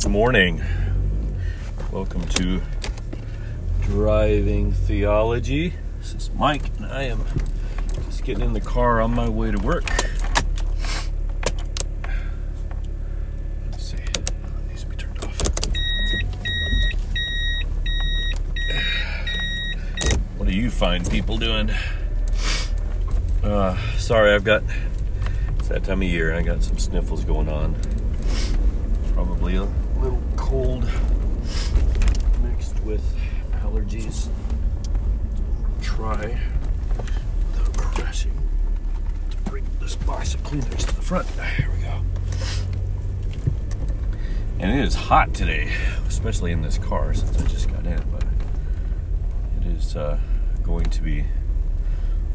It's morning. Welcome to Driving Theology. This is Mike, and I am just getting in the car on my way to work. Let's see. It needs to be turned off. What do you fine people doing? Sorry, it's that time of year, and I got some sniffles going on. Probably a little cold mixed with allergies. Try without crashing to bring this box of Kleenex to the front. Here we go. And it is hot today, especially in this car since I just got in, but it is going to be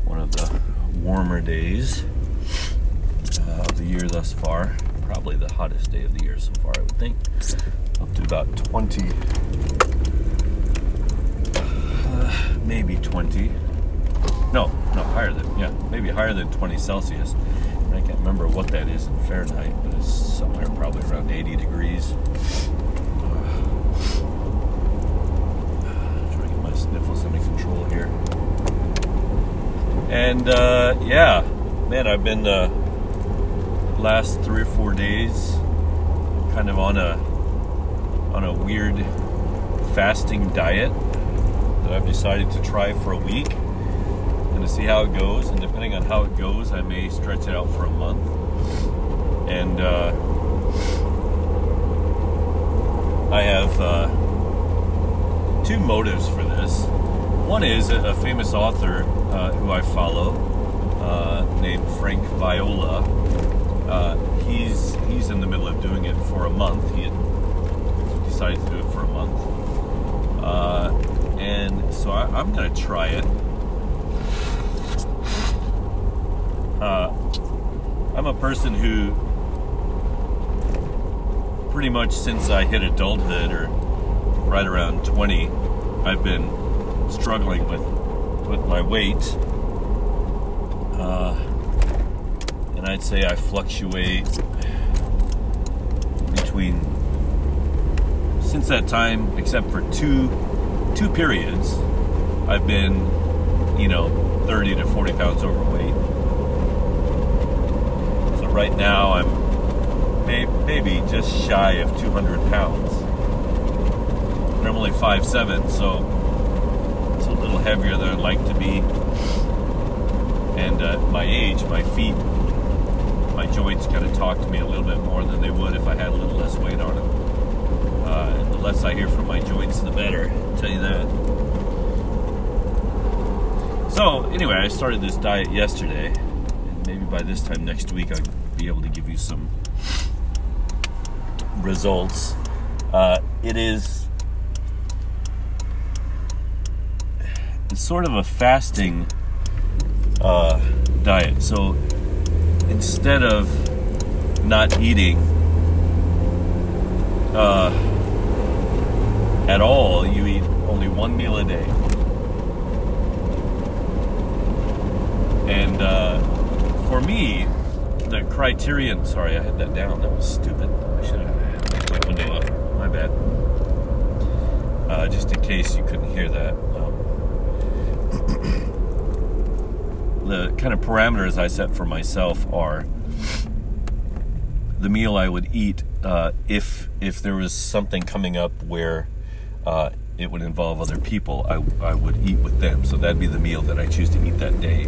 one of the warmer days of the year thus far. Probably the hottest day of the year so far, I would think. Up to about 20. Maybe 20. No, higher than, maybe higher than 20 Celsius. I can't remember what that is in Fahrenheit, but it's somewhere probably around 80 degrees. Trying to get my sniffles under control here. And, I've been, last 3 or 4 days kind of on a weird fasting diet that I've decided to try for a week and to see how it goes, and depending on how it goes I may stretch it out for a month. And I have 2 motives for this. One is a famous author who I follow named Frank Viola. He's in the middle of doing it for a month. He had decided to do it for a month. And so I'm going to try it. I'm a person who pretty much since I hit adulthood or right around 20, I've been struggling with my weight. And I'd say I fluctuate between, since that time, except for two periods, I've been, 30 to 40 pounds overweight. So right now I'm maybe just shy of 200 pounds. And I'm only 5'7", so it's a little heavier than I'd like to be. And at my age, my joints kind of talk to me a little bit more than they would if I had a little less weight on them. And the less I hear from my joints, the better. I'll tell you that. So, anyway, I started this diet yesterday. And maybe by this time next week, I'll be able to give you some results. It's sort of a fasting diet. So, instead of not eating at all, you eat only 1 meal a day. And for me, the criterion... Sorry, I had that down. That was stupid. I should have left my window up. My bad. Just in case you couldn't hear that. The kind of parameters I set for myself are the meal I would eat if there was something coming up where it would involve other people, I would eat with them. So that'd be the meal that I choose to eat that day.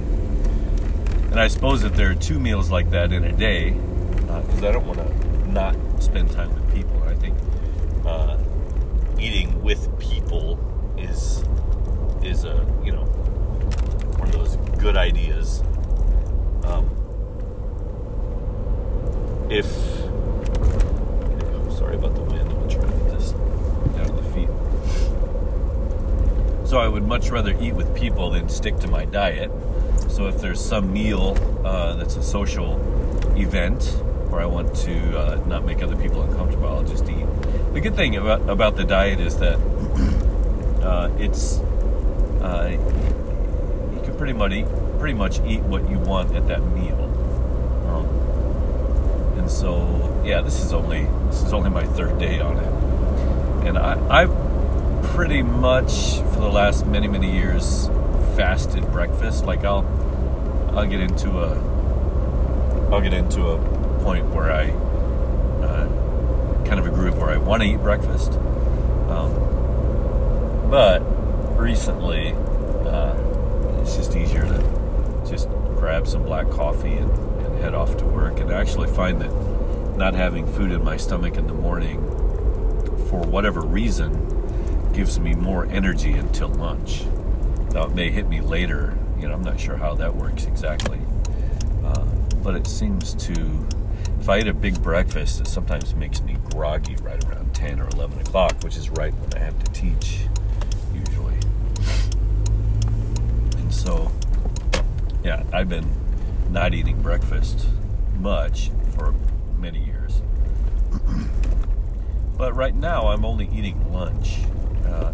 And I suppose if there are 2 meals like that in a day, because I don't want to not spend time with people. I think eating with people is a, one of those good ideas. I'm sorry about the wind. I'm trying to get this down to the feet. So I would much rather eat with people than stick to my diet. So if there's some meal that's a social event where I want to not make other people uncomfortable, I'll just eat. The good thing about the diet is that it's... pretty much eat what you want at that meal. And so yeah, this is only my third day on it, and I've pretty much for the last many years fasted breakfast. Like I'll get into a point where I kind of a groove where I want to eat breakfast, but recently it's just easier to just grab some black coffee and head off to work. And I actually find that not having food in my stomach in the morning, for whatever reason, gives me more energy until lunch. Now it may hit me later, I'm not sure how that works exactly, but it seems to, if I eat a big breakfast, it sometimes makes me groggy right around 10 or 11 o'clock, which is right when I have to teach usually. And so, yeah, I've been not eating breakfast much for many years. But right now I'm only eating lunch.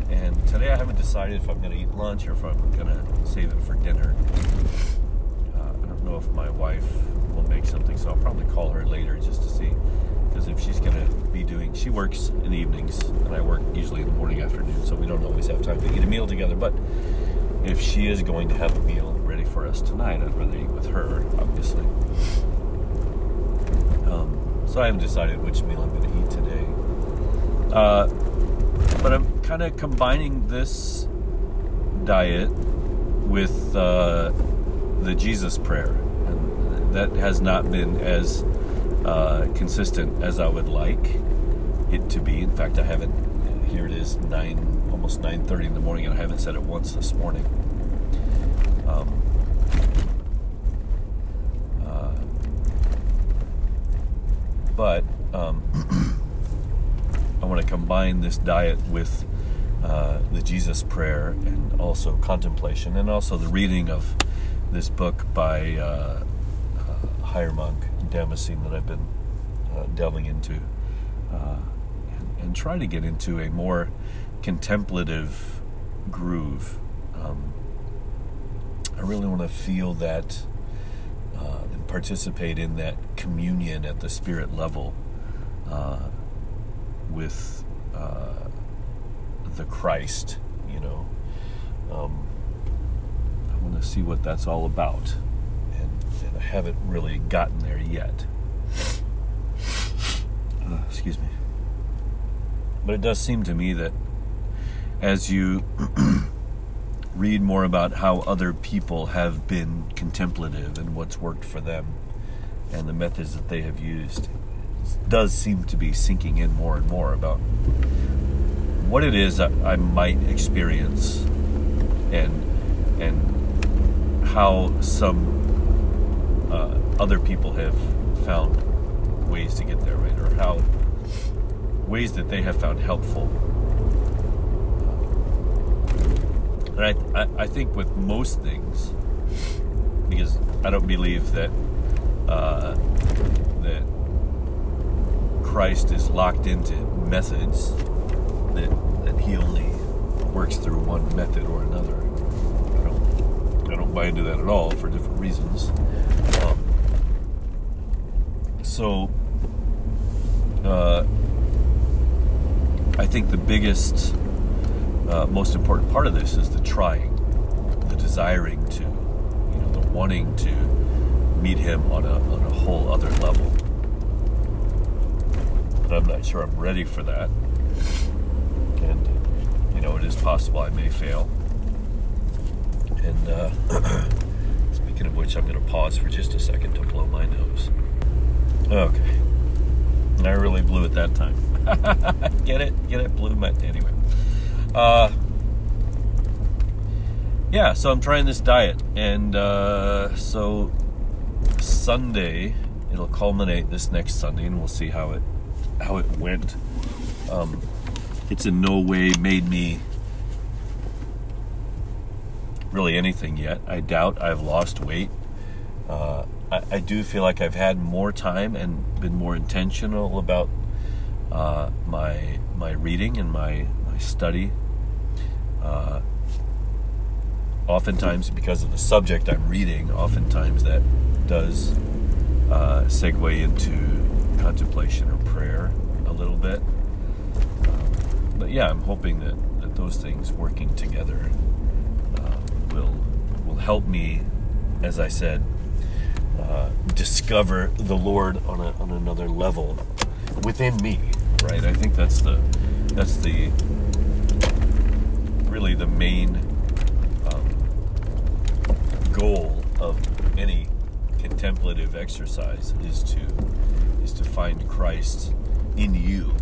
And today I haven't decided if I'm going to eat lunch or if I'm going to save it for dinner. I don't know if my wife will make something, so I'll probably call her later just to see. Because if she's going to be doing, she works in the evenings, and I work usually in the morning afternoon, so we don't always have time to eat a meal together. But if she is going to have a meal ready for us tonight, I'd rather eat with her, obviously. So I haven't decided which meal I'm going to eat today. But I'm kind of combining this diet with the Jesus prayer. And that has not been as consistent as I would like it to be. In fact, I haven't. Here it is, almost 9:30 in the morning, and I haven't said it once this morning. But I want to combine this diet with the Jesus prayer, and also contemplation, and also the reading of this book by Hieromonk Damascene that I've been delving into, and try to get into a more contemplative groove. I really want to feel that and participate in that communion at the spirit level with the Christ, I want to see what that's all about, and I haven't really gotten there yet. Excuse me. But it does seem to me that as you read more about how other people have been contemplative and what's worked for them and the methods that they have used, it does seem to be sinking in more and more about what it is I might experience, and how some other people have found ways to get there, right? Or how ways that they have found helpful. And I think with most things, because I don't believe that that Christ is locked into methods, that he only works through one method or another. I don't buy into that at all for different reasons. So I think the biggest, most important part of this is the trying, the desiring to, the wanting to meet him on a whole other level. And I'm not sure I'm ready for that. And, it is possible I may fail. And speaking of which, I'm going to pause for just a second to blow my nose. Okay. I really blew it that time. Get it? Blew my... Anyway. Yeah, so I'm trying this diet, and so Sunday, it'll culminate this next Sunday, and we'll see how it went. It's in no way made me really anything yet. I doubt I've lost weight. I do feel like I've had more time and been more intentional about my reading and my study. Oftentimes, because of the subject I'm reading, that does segue into contemplation or prayer a little bit. But yeah, I'm hoping that those things working together will help me, as I said, discover the Lord on another level within me, right? I think that's the really the main goal of any contemplative exercise is to find Christ in you,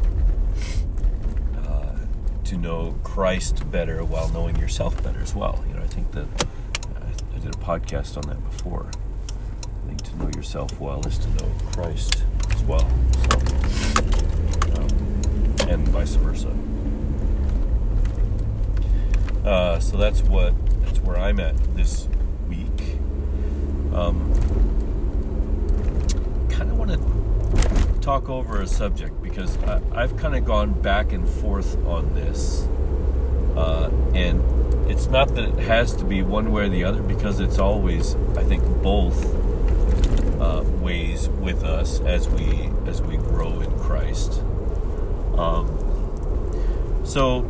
to know Christ better while knowing yourself better as well. You know, I think that I did a podcast on that before. I think to know yourself well is to know Christ as well, so, and vice versa. So that's where I'm at this week. Kind of want to talk over a subject because I've kind of gone back and forth on this, and it's not that it has to be one way or the other, because it's always, I think, both ways with us as we grow in Christ. So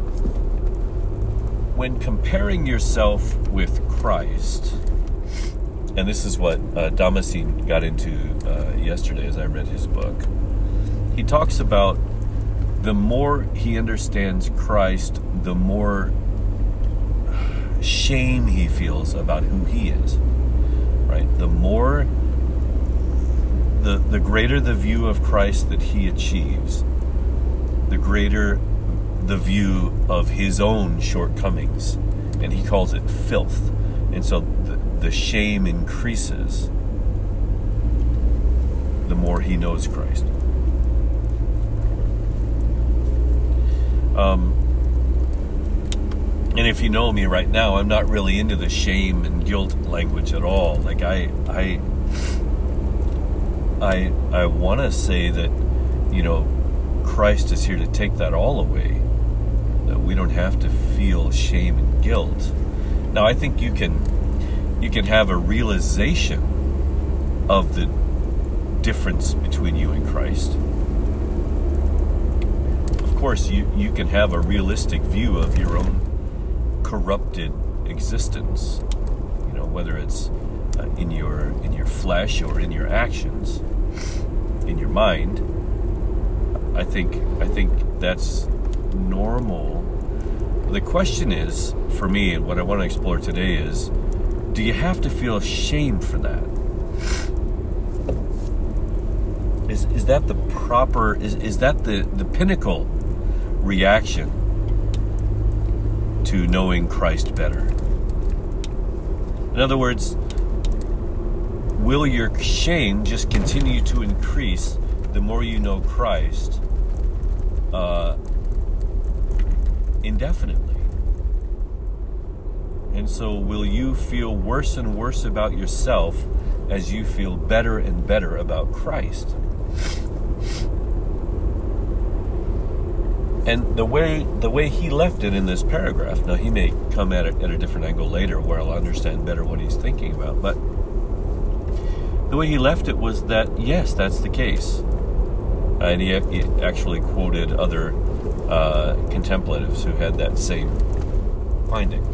when comparing yourself with Christ, and this is what Damascene got into yesterday as I read his book, he talks about the more he understands Christ, the more shame he feels about who he is, right? The more, the greater the view of Christ that he achieves, the greater the view of his own shortcomings, and he calls it filth. And so the shame increases the more he knows Christ. And if you know me right now, I'm not really into the shame and guilt language at all. Like I want to say that, you know, Christ is here to take that all away. We don't have to feel shame and guilt. Now, I think you can have a realization of the difference between you and Christ. Of course, you can have a realistic view of your own corrupted existence, you know, whether it's in your flesh or in your actions, in your mind. I think that's normal. The question is, for me, and what I want to explore today is, do you have to feel ashamed for that? Is that the proper, is that the pinnacle reaction to knowing Christ better? In other words, will your shame just continue to increase the more you know Christ indefinitely? And so will you feel worse and worse about yourself as you feel better and better about Christ? And the way he left it in this paragraph, now he may come at it at a different angle later where I'll understand better what he's thinking about, but the way he left it was that, yes, that's the case. And he actually quoted other contemplatives who had that same finding.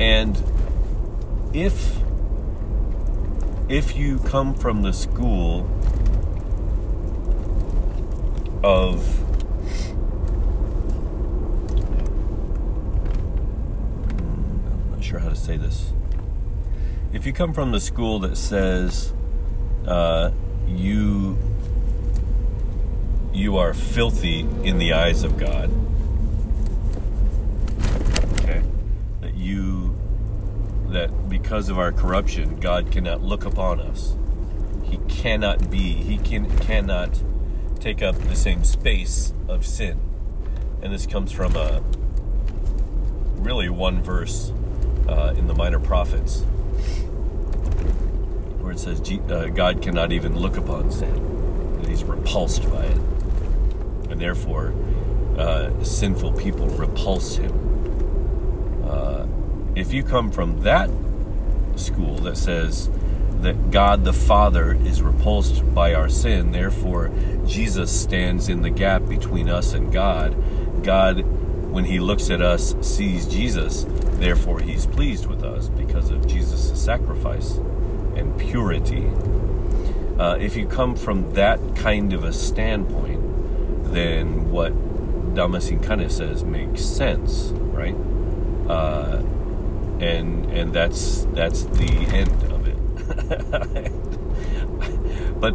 And if you come from the school of if you come from the school that says you are filthy in the eyes of God, okay, that because of our corruption, God cannot look upon us. He cannot take up the same space of sin. And this comes from a really one verse in the Minor Prophets, where it says God cannot even look upon sin, that he's repulsed by it, and therefore sinful people repulse him. If you come from that school that says that God the Father is repulsed by our sin. Therefore, Jesus stands in the gap between us and God. God, when he looks at us, sees Jesus. Therefore, he's pleased with us because of Jesus' sacrifice and purity. If you come from that kind of a standpoint, then what Damascene kind of says makes sense, right? And that's the end of it. But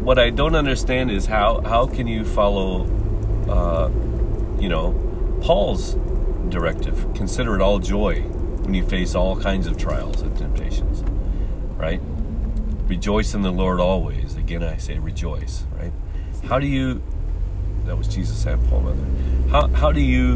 what I don't understand is how can you follow, Paul's directive? Consider it all joy when you face all kinds of trials and temptations, right? Rejoice in the Lord always. Again, I say rejoice, right? How do you? That was Jesus and Paul, brother. How do you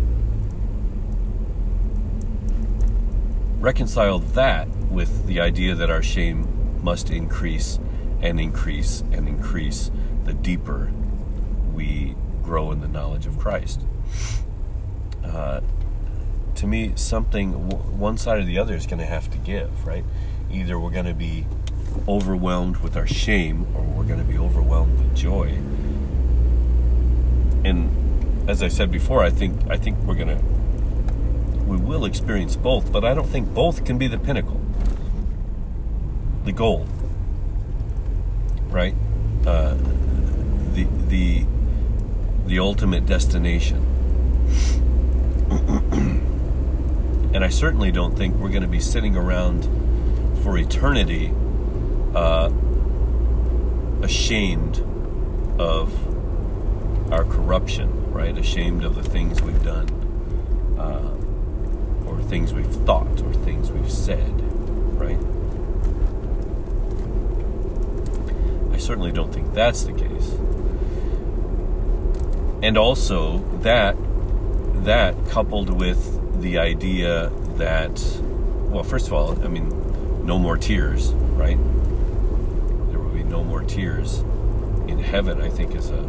reconcile that with the idea that our shame must increase and increase and increase the deeper we grow in the knowledge of Christ? To me, one side or the other is going to have to give, right? Either we're going to be overwhelmed with our shame or we're going to be overwhelmed with joy. And as I said before, I think we will experience both, but I don't think both can be the pinnacle, the goal, right? The ultimate destination. And I certainly don't think we're going to be sitting around for eternity ashamed of our corruption, right? Ashamed of the things we've done, or things we've thought, or things we've said, right? I certainly don't think that's the case. And also that coupled with the idea that, well, first of all, I mean, no more tears, right? There will be no more tears in heaven, I think, is a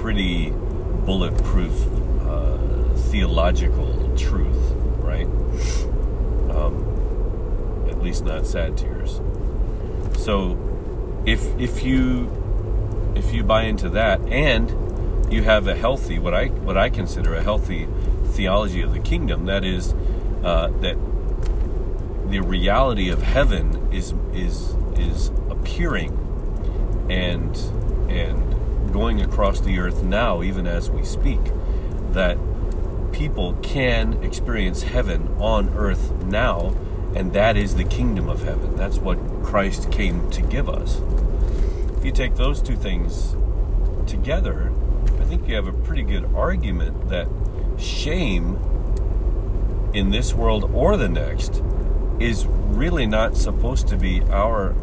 pretty bulletproof theological truth, right? At least not sad tears. So if you buy into that, and you have a healthy, what I consider a healthy theology of the kingdom, that is that the reality of heaven is appearing and going across the earth now, even as we speak, that people can experience heaven on earth now, and that is the kingdom of heaven. That's what Christ came to give us. If you take those two things together, I think you have a pretty good argument that shame in this world or the next is really not supposed to be our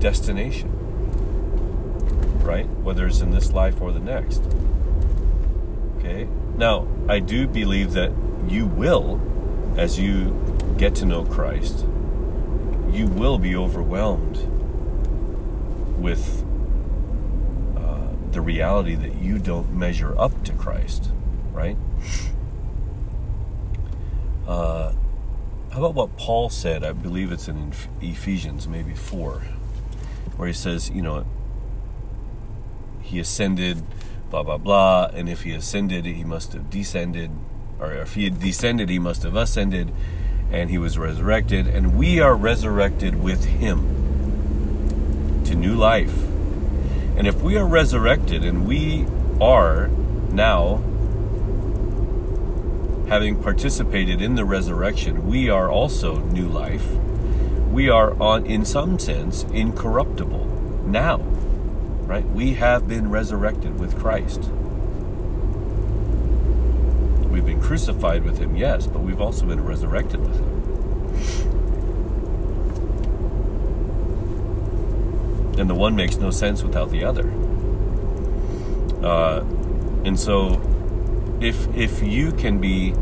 destination, right? Whether it's in this life or the next. Okay? Now, I do believe that you will, as you get to know Christ, you will be overwhelmed with the reality that you don't measure up to Christ, right? How about what Paul said? I believe it's in Ephesians, maybe 4, where he says, he ascended, blah, blah, blah, and if he ascended, he must have descended, or if he had descended, he must have ascended, and he was resurrected, and we are resurrected with him to new life. And if we are resurrected, and we are now, having participated in the resurrection, we are also new life. We are, in some sense, incorruptible now, right? We have been resurrected with Christ. We've been crucified with him, yes, but we've also been resurrected with him. And the one makes no sense without the other. And so, If you can be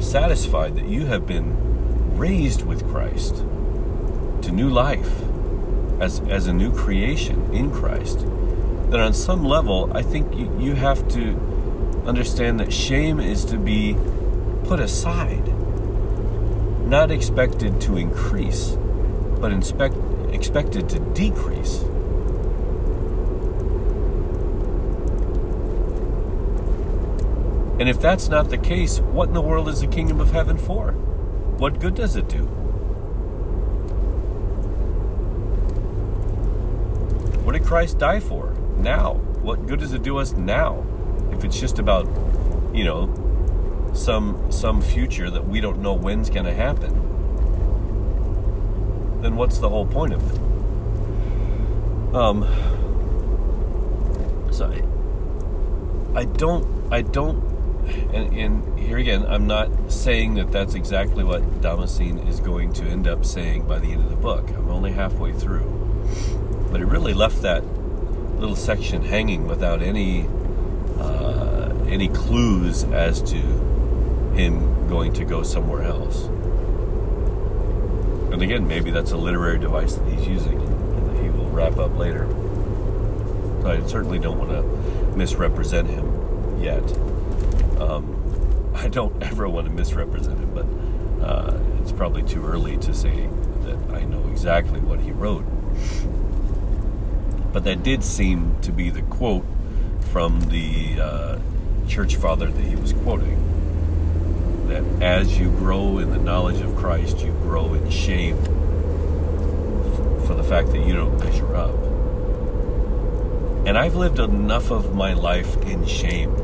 satisfied that you have been raised with Christ to new life as a new creation in Christ, then on some level, I think you have to understand that shame is to be put aside. not expected to increase, but expected to decrease. And if that's not the case, what in the world is the kingdom of heaven for? What good does it do? What did Christ die for? Now. What good does it do us now? If it's just about, you know, some future that we don't know when's going to happen, then what's the whole point of it? So I don't, and here again, I'm not saying that that's exactly what Damascene is going to end up saying by the end of the book. I'm only halfway through. But it really left that little section hanging without any clues as to him going to go somewhere else. And again, maybe that's a literary device that he's using and that he will wrap up later. So I certainly don't want to misrepresent him yet. I don't ever want to misrepresent him, but it's probably too early to say that I know exactly what he wrote. But that did seem to be the quote from the church father that he was quoting. That as you grow in the knowledge of Christ, you grow in shame for the fact that you don't measure up. And I've lived enough of my life in shame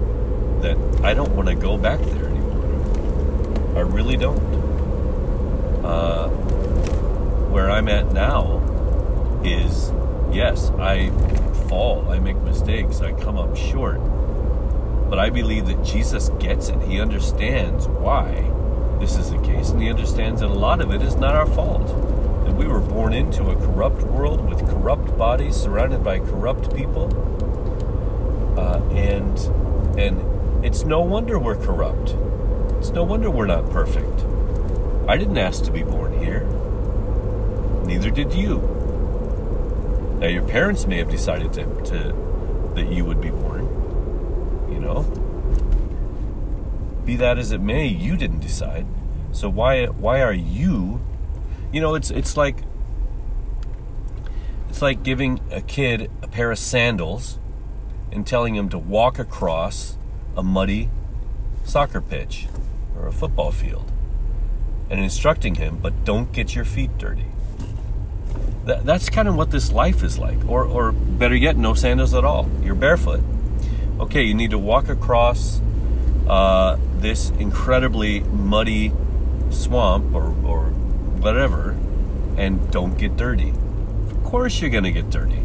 that I don't want to go back there anymore. I really don't. Where I'm at now is, yes, I fall, I make mistakes, I come up short. But I believe that Jesus gets it. He understands why this is the case, and he understands that a lot of it is not our fault. That we were born into a corrupt world with corrupt bodies, surrounded by corrupt people. And it's no wonder we're corrupt. It's no wonder we're not perfect. I didn't ask to be born here. Neither did you. Now, your parents may have decided that you would be born. You know, be that as it may, you didn't decide. So why are you? You know, it's like giving a kid a pair of sandals and telling him to walk across a muddy soccer pitch or a football field and instructing him, but don't get your feet dirty. That's kind of what this life is like. Or better yet, no sandals at all. You're barefoot. Okay, you need to walk across this incredibly muddy swamp or whatever, and don't get dirty. Of course you're going to get dirty.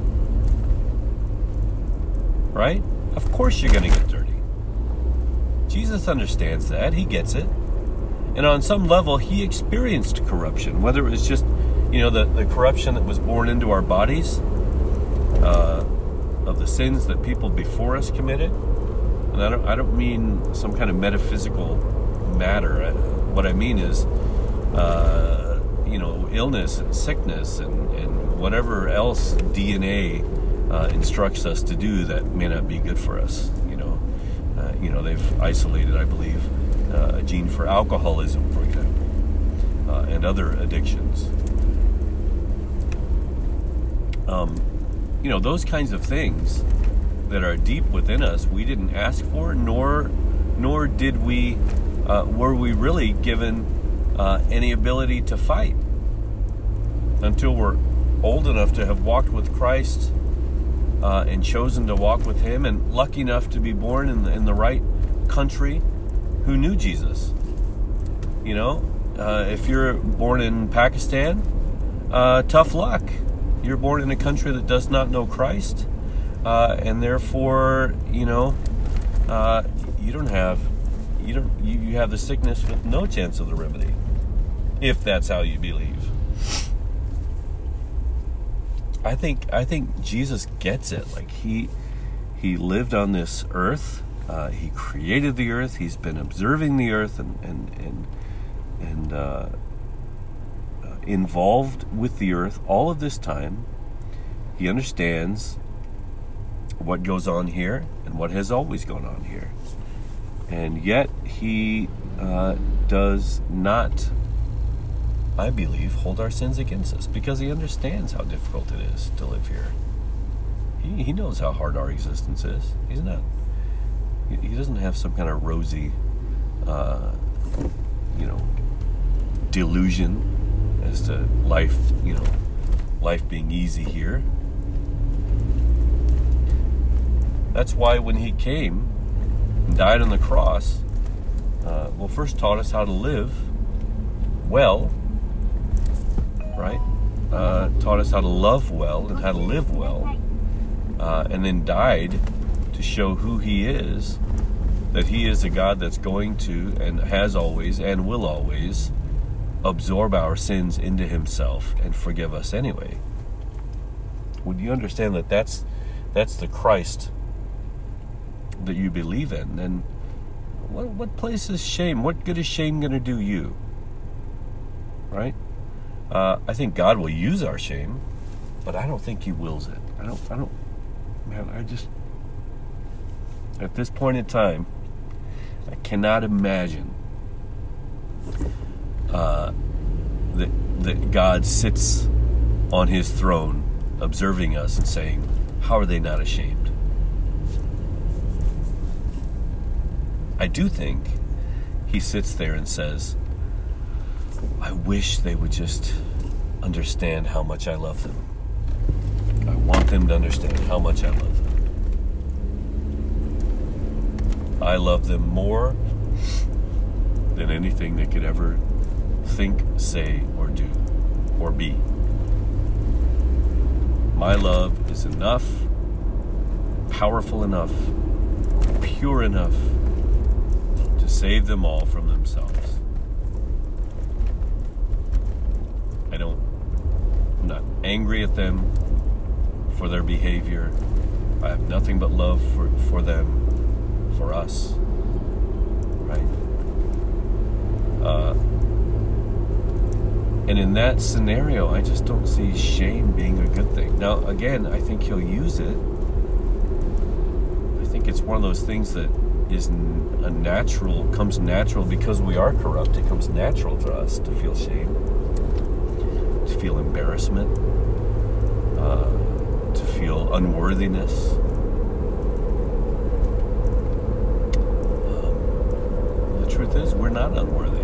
Right? Of course you're going to get dirty. Jesus understands that. He gets it. And on some level, he experienced corruption, whether it was just, you know, the corruption that was born into our bodies, of the sins that people before us committed. And I don't mean some kind of metaphysical matter. What I mean is, you know, illness and sickness and whatever else DNA instructs us to do that may not be good for us. You know, they've isolated, I believe, a gene for alcoholism, for example, and other addictions. You know, those kinds of things that are deep within us, we didn't ask for, nor did we, were we really given any ability to fight until we're old enough to have walked with Christ and chosen to walk with him, and lucky enough to be born in the right country who knew Jesus. You know, if you're born in Pakistan, tough luck. You're born in a country that does not know Christ, and therefore, you know, you have the sickness with no chance of the remedy, if that's how you believe. I think Jesus gets it. Like he lived on this earth. He created the earth. He's been observing the earth and involved with the earth all of this time. He understands what goes on here and what has always gone on here, and yet he does not I believe, hold our sins against us because he understands how difficult it is to live here. He knows how hard our existence is. He's not. He doesn't have some kind of rosy, delusion as to life, life being easy here. That's why when he came and died on the cross, first taught us how to live well, right? Taught us how to love well and how to live well, and then died to show who he is, that he is a God that's going to and has always and will always absorb our sins into himself and forgive us anyway. Would you understand that that's the Christ that you believe in? Then what place is shame? What good is shame going to do you? Right? I think God will use our shame, but I don't think he wills it. At this point in time, I cannot imagine that God sits on his throne observing us and saying, how are they not ashamed? I do think he sits there and says, I wish they would just understand how much I love them. I want them to understand how much I love them. I love them more than anything they could ever think, say, or do, or be. My love is enough, powerful enough, pure enough to save them all from themselves. I'm not angry at them for their behavior. I have nothing but love for them, for us, right? And in that scenario, I just don't see shame being a good thing. Now, again, I think he'll use it. I think it's one of those things that comes natural because we are corrupt. It comes natural to us to feel shame, to feel embarrassment, to feel unworthiness. The truth is, we're not unworthy.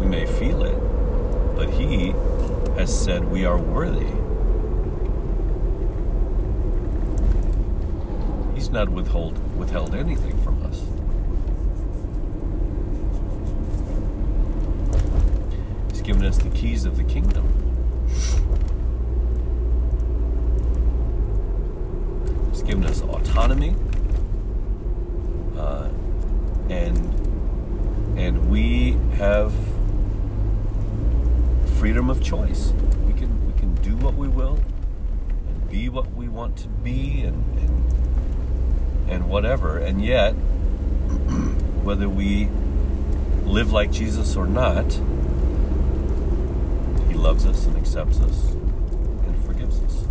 We may feel it, but he has said we are worthy. He's not withheld anything from us. He's given us the keys of the kingdom. He's given us autonomy, and we have freedom of choice. We can do what we will and be what we want to be, and whatever, and yet, whether we live like Jesus or not, he loves us and accepts us and forgives us.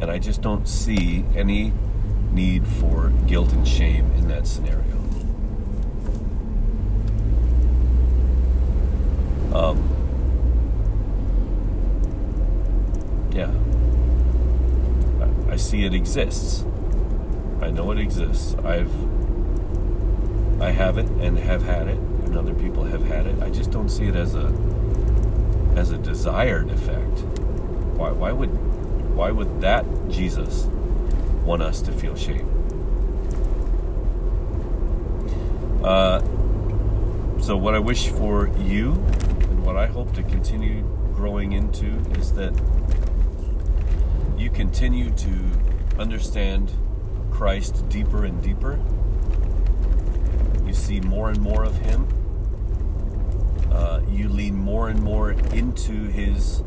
And I just don't see any need for guilt and shame in that scenario. I see it exists. I know it exists. I have it and have had it, and other people have had it. I just don't see it as a desired effect. Why would that Jesus want us to feel shame? So what I wish for you, and what I hope to continue growing into, is that you continue to understand Christ deeper and deeper. You see more and more of him. You lean more and more into his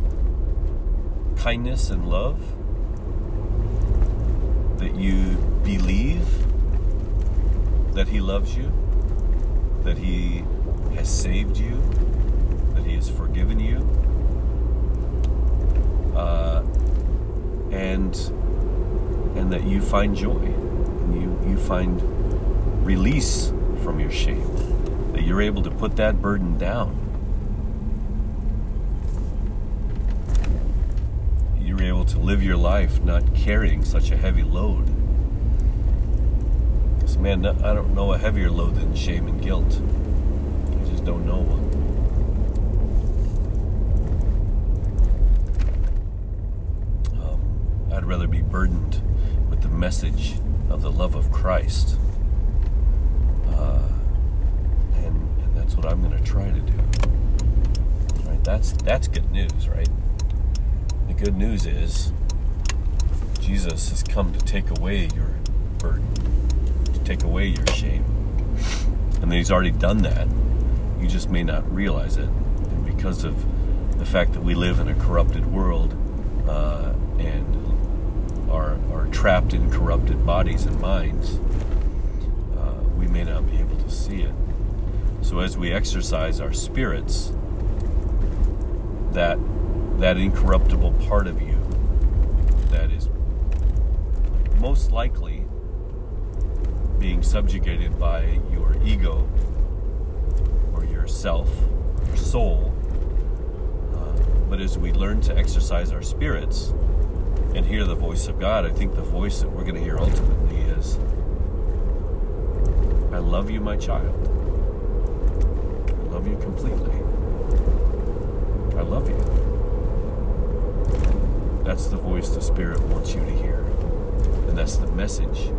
kindness and love. That you believe that he loves you, that he has saved you, that he has forgiven you. And that you find joy, and you find release from your shape, that you're able to put that burden down. You're able to live your life not carrying such a heavy load. Because, man, I don't know a heavier load than shame and guilt. I just don't know one. I'd rather be burdened with the message of the love of Christ. And that's what I'm going to try to do. Right? That's good news, right? The good news is Jesus has come to take away your burden, to take away your shame. And he's already done that. You just may not realize it. And because of the fact that we live in a corrupted world, and are trapped in corrupted bodies and minds, we may not be able to see it. So as we exercise our spirits, that incorruptible part of you that is most likely being subjugated by your ego or yourself, your soul, but as we learn to exercise our spirits and hear the voice of God, I think the voice that we're going to hear ultimately is, I love you, my child. I love you completely. I love you. That's the voice the Spirit wants you to hear. And that's the message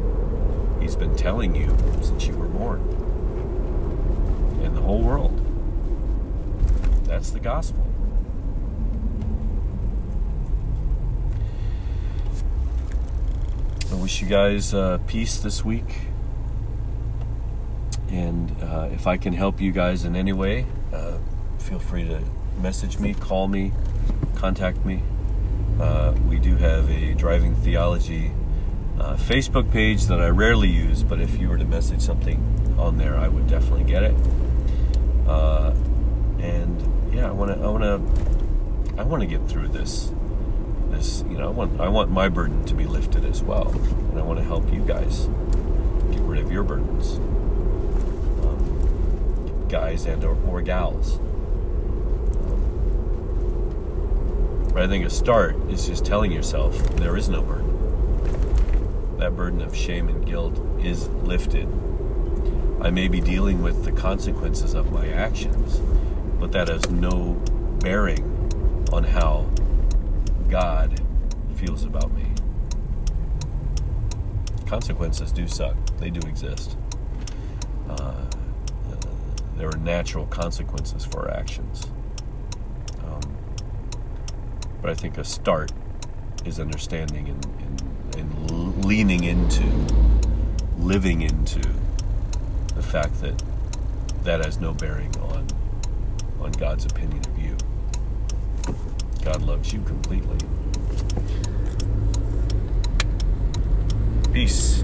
He's been telling you since you were born. And the whole world. That's the gospel. I wish you guys peace this week, and if I can help you guys in any way, feel free to message me, call me, contact me. We do have a Driving Theology Facebook page that I rarely use, but if you were to message something on there, I would definitely get it. And yeah, I want to get through this. I want my burden to be lifted as well, and I want to help you guys get rid of your burdens, guys and or gals. But I think a start is just telling yourself there is no burden. That burden of shame and guilt is lifted. I may be dealing with the consequences of my actions, but that has no bearing on how God feels about me. Consequences do suck. They do exist. There are natural consequences for our actions. But I think a start is understanding and leaning into, living into the fact that that has no bearing on God's opinion of you. God loves you completely. Peace.